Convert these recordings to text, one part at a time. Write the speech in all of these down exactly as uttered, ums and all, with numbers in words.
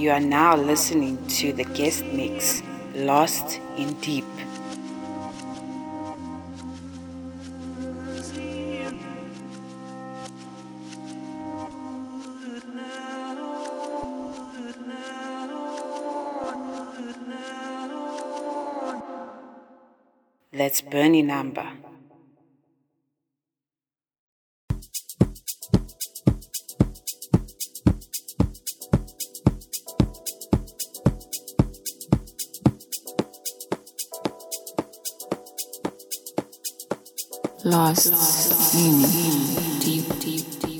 You are now listening to the guest mix, Lost in Deep. That's Bernie Number. Lost, Lost. In deep, deep, deep.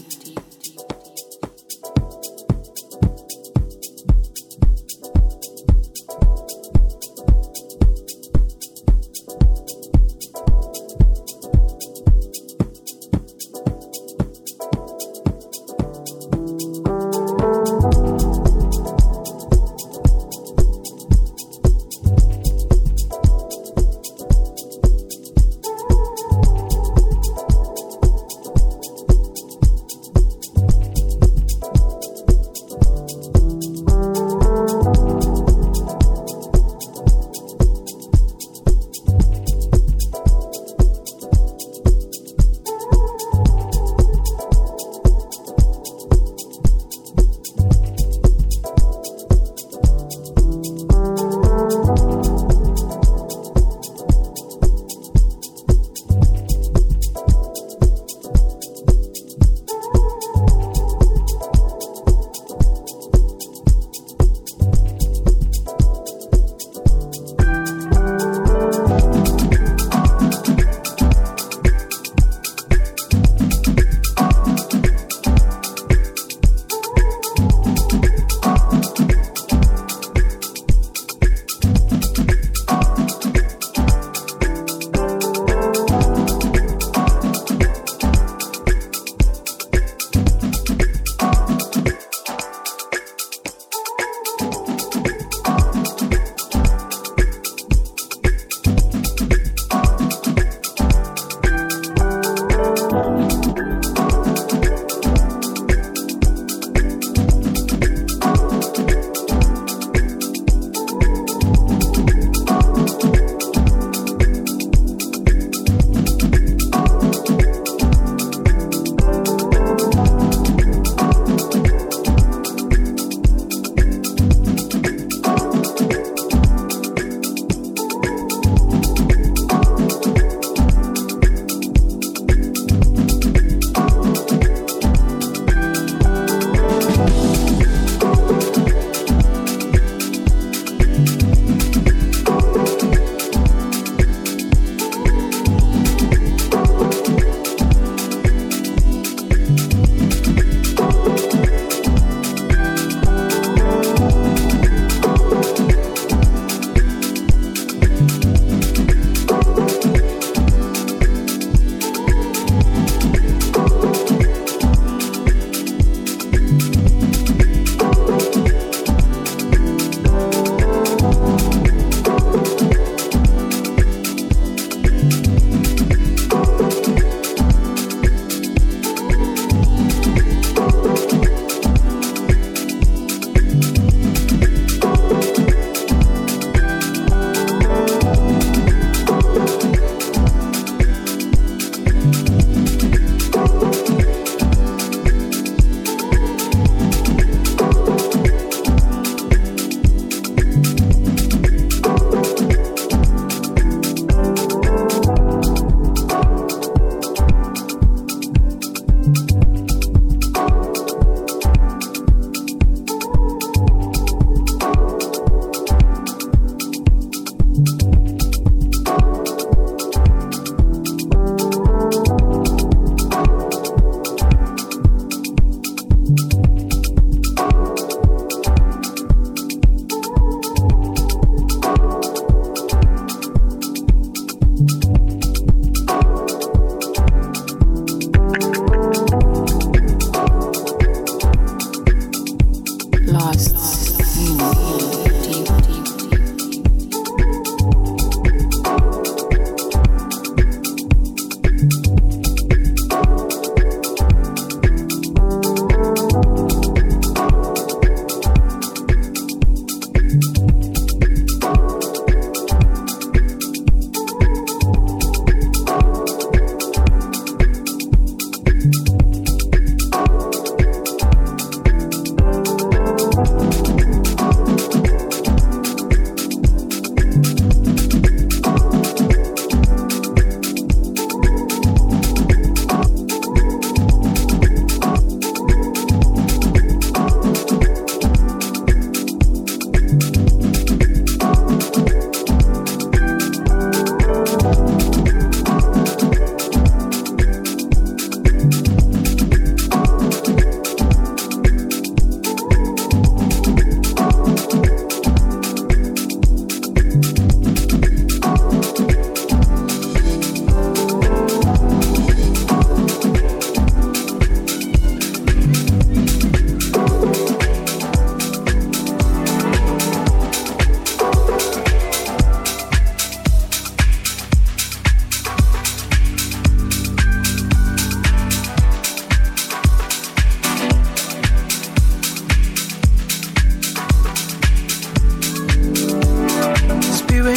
T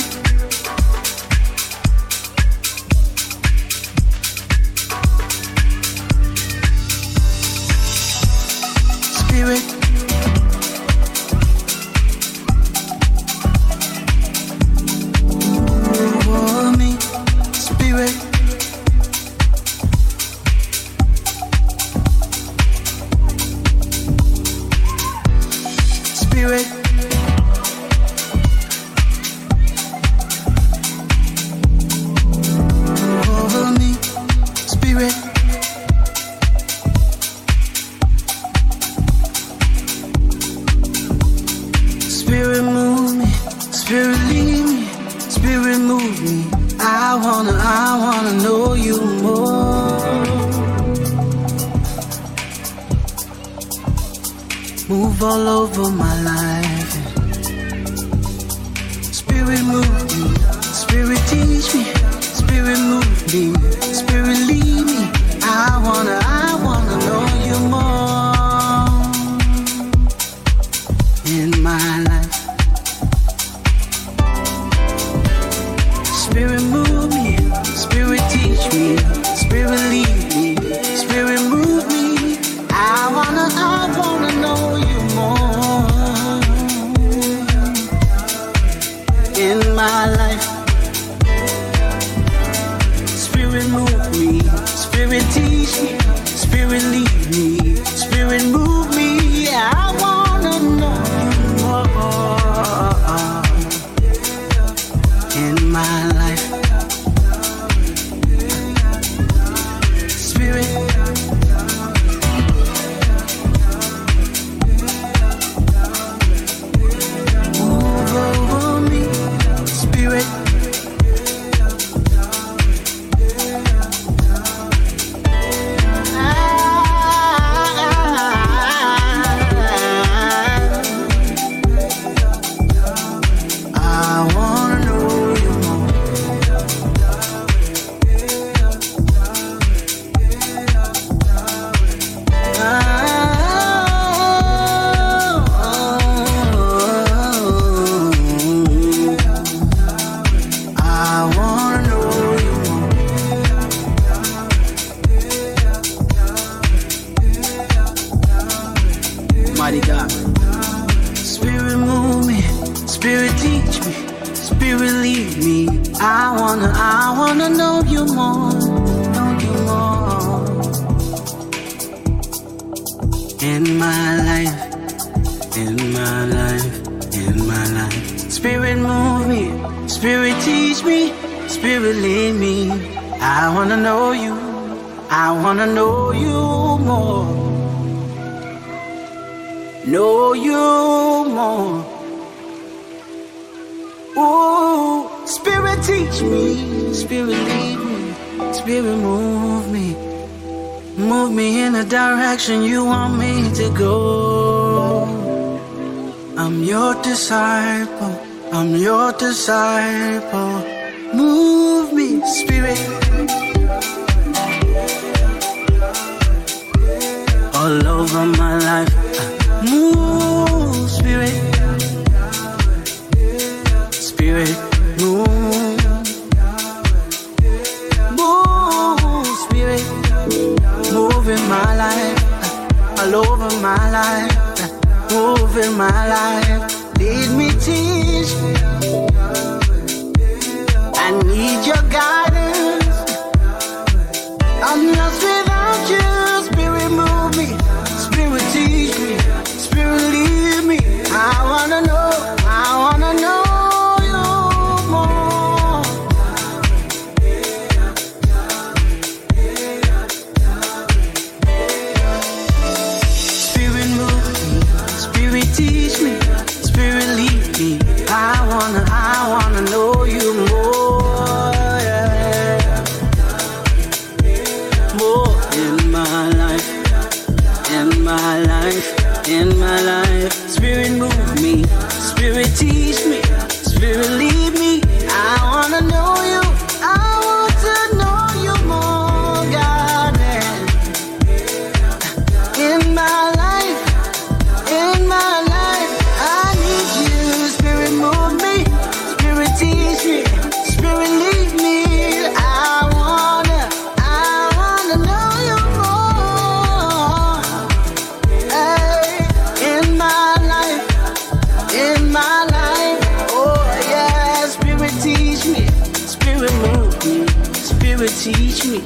teach me,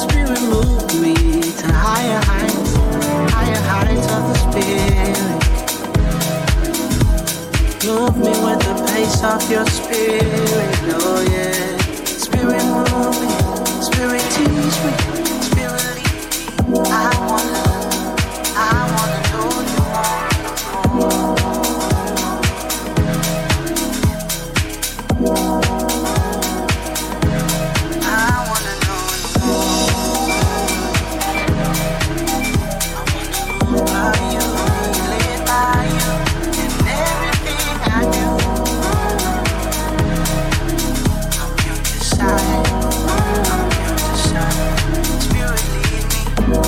Spirit move me to higher heights, higher heights of the Spirit. Move me with the pace of your Spirit, oh yeah. Spirit move me, Spirit teach me, Spirit lead me. I wanna, I wanna know you more. I wanna know you more. I wanna move by you, live by you, in everything I do. I'm your desire, I'm your desire. Spirit lead me.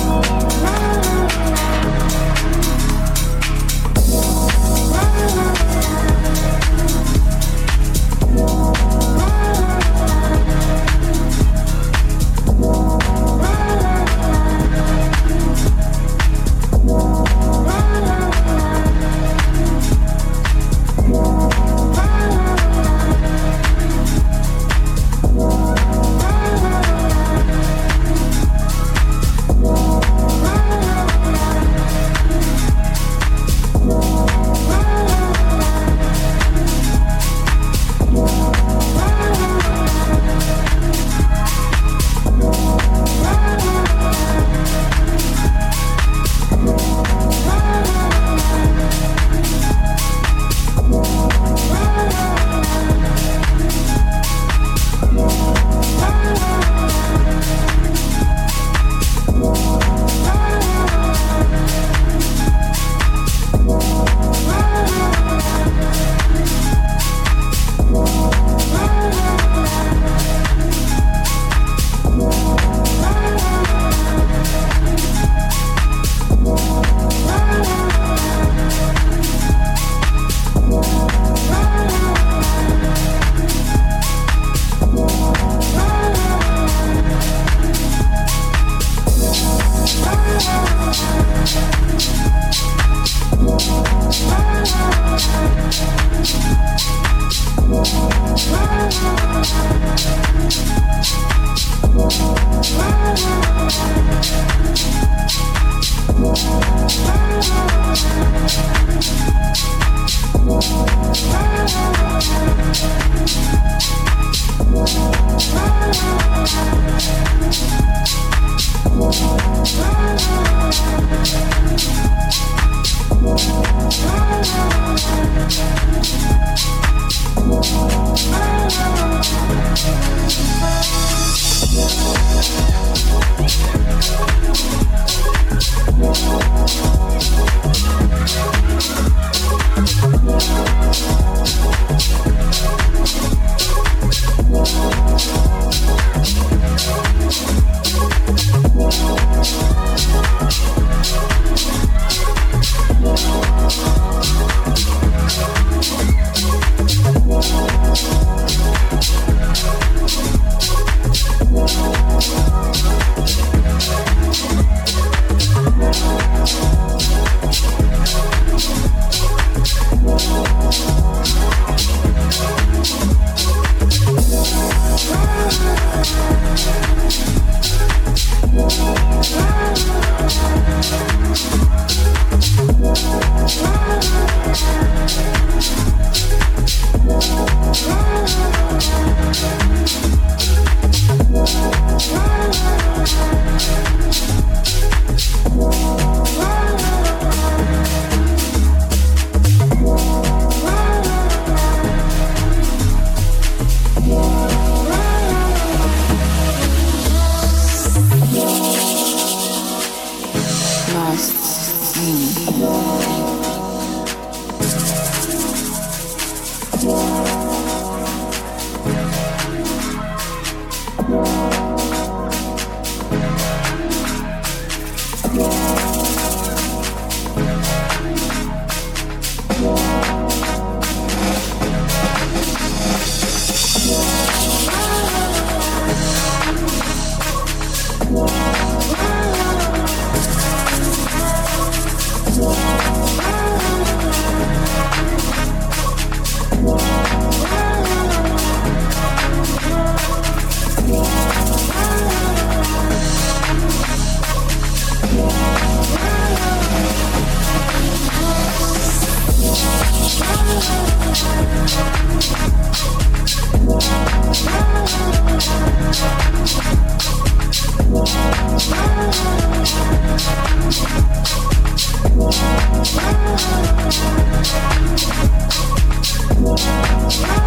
We'll be right back. We'll be right back.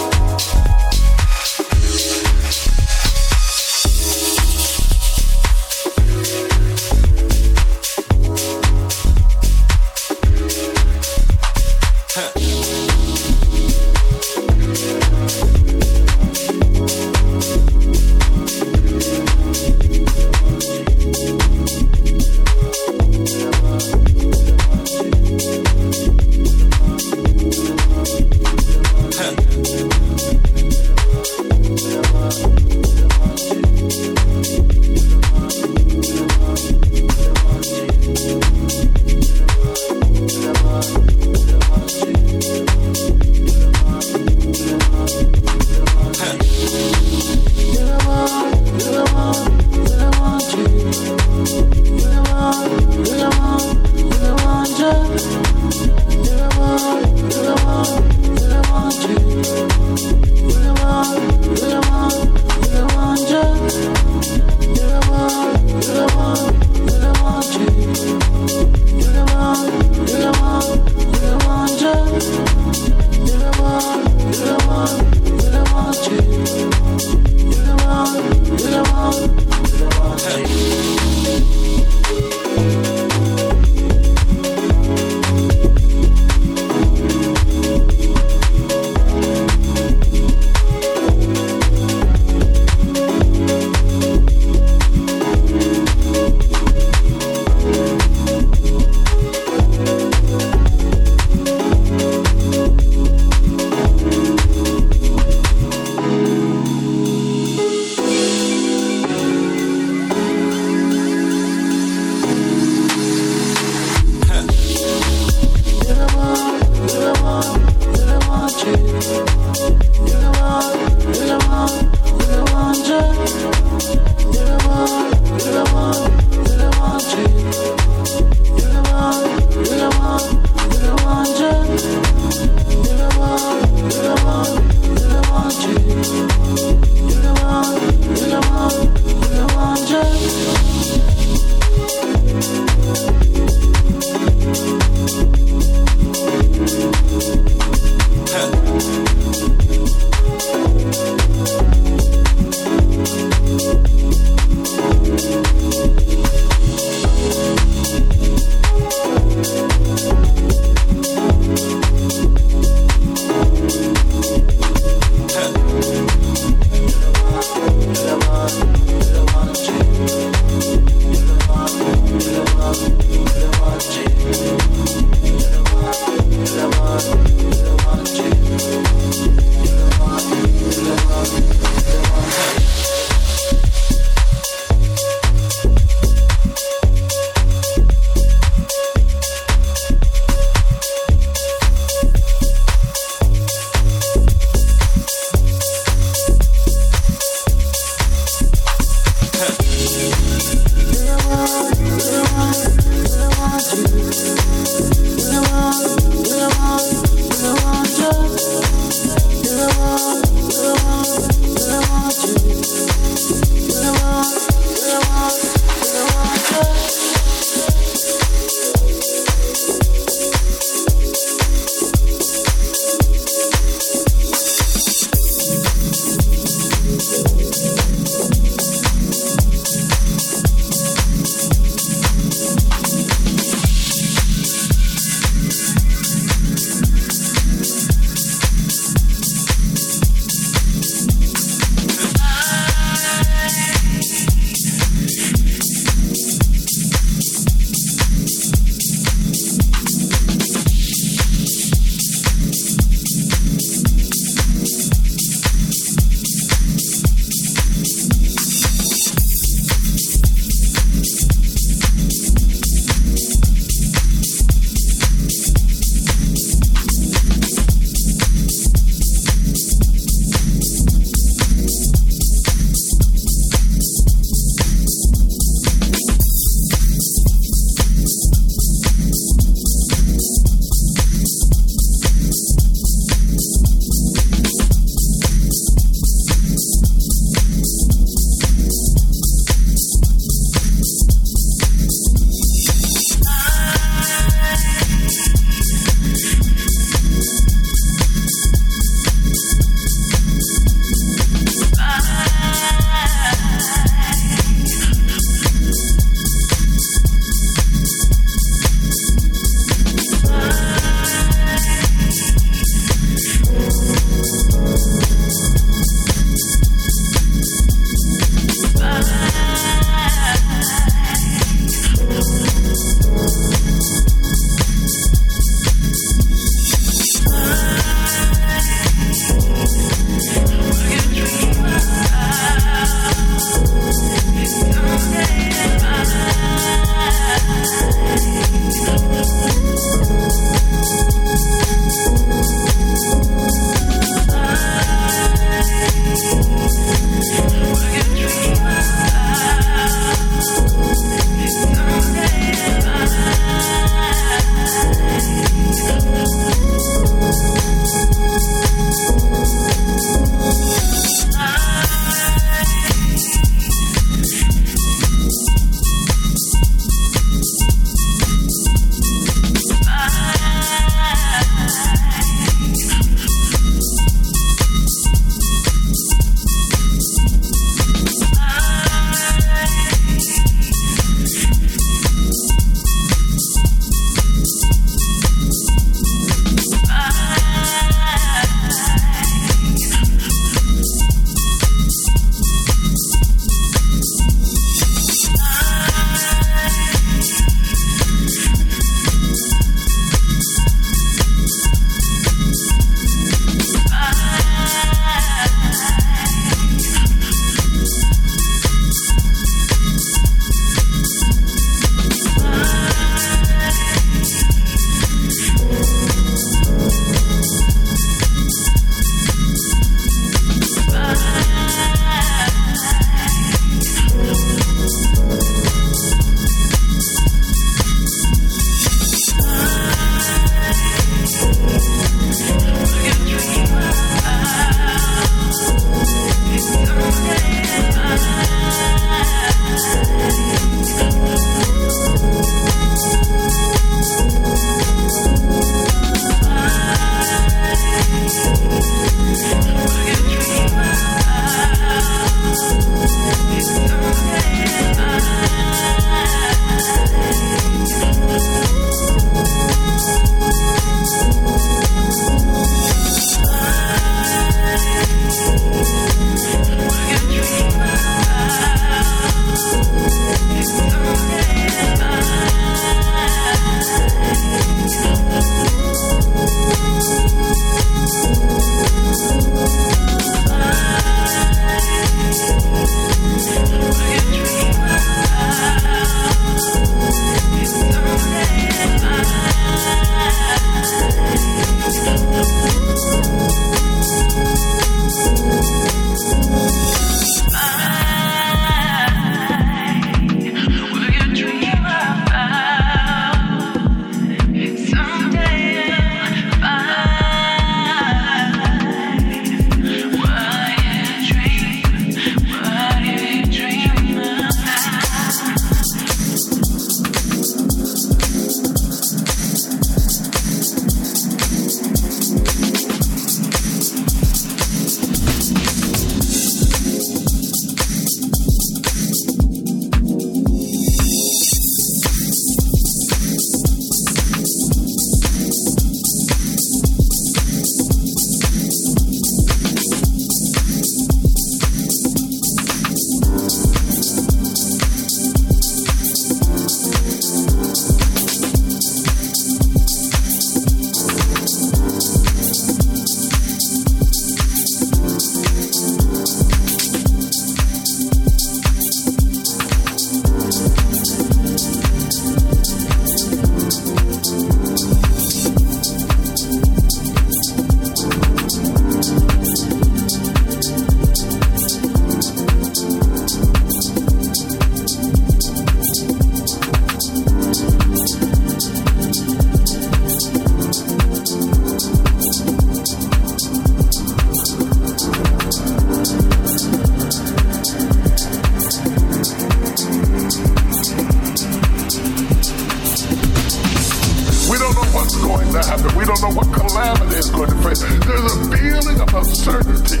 what's going to happen. We don't know what calamity is going to face. There's a feeling of uncertainty.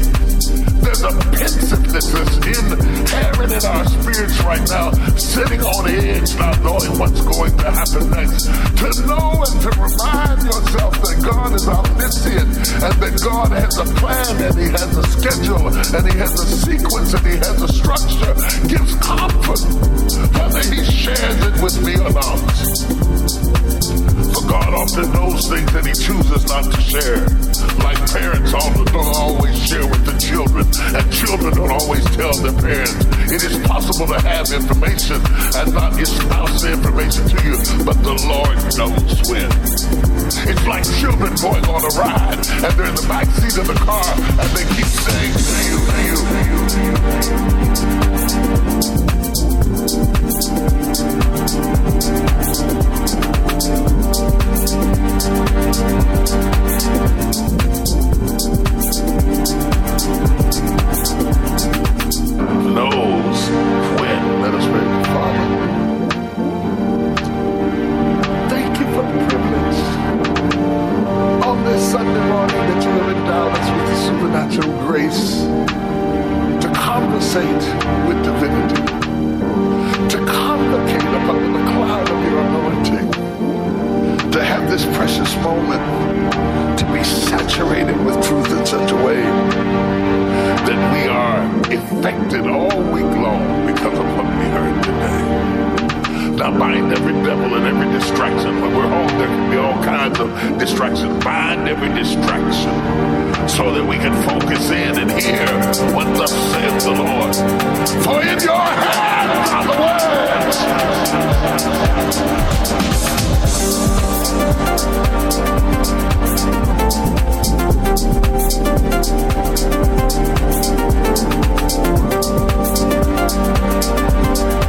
There's a pensiveness that's inherent in our spirits right now, sitting on edge, not knowing what's going to happen next. To know and to remind yourself that God is omniscient and that God has a plan and He has a schedule and He has a sequence and He has a structure gives comfort, whether He shares it with me or not. For God often knows things that He chooses not to share. Like parents often don't always share with the children, and children don't always tell their parents. It is possible to have information and not espouse the information to you, but the Lord knows when. It's like children going on a ride, and they're in the backseat of the car, and they keep saying to you, to you, to you, to you. Knows when. Let us pray. Father, thank you for the privilege on this Sunday morning that you have endowed us with the supernatural grace to conversate with divinity, to convocate upon the cloud of your anointing, to have this precious moment to be saturated with truth in such a way that we are affected all week long because of what we heard today. Now bind every devil and every distraction. When we're home, there can be all kinds of distractions. Bind every distraction, so that we can focus in and hear what thus saith the Lord. For in your hands are the words. Thank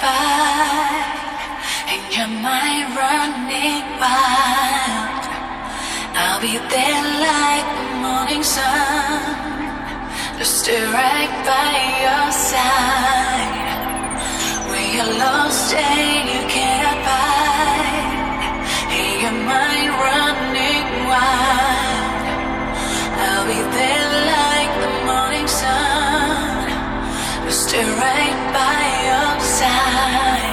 back, and your mind running wild. I'll be there like the morning sun, just right by your side. When you're lost and you can't abide, and your mind running wild, I'll be there like the morning sun, just right by your side.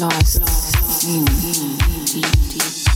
Lost in Deep.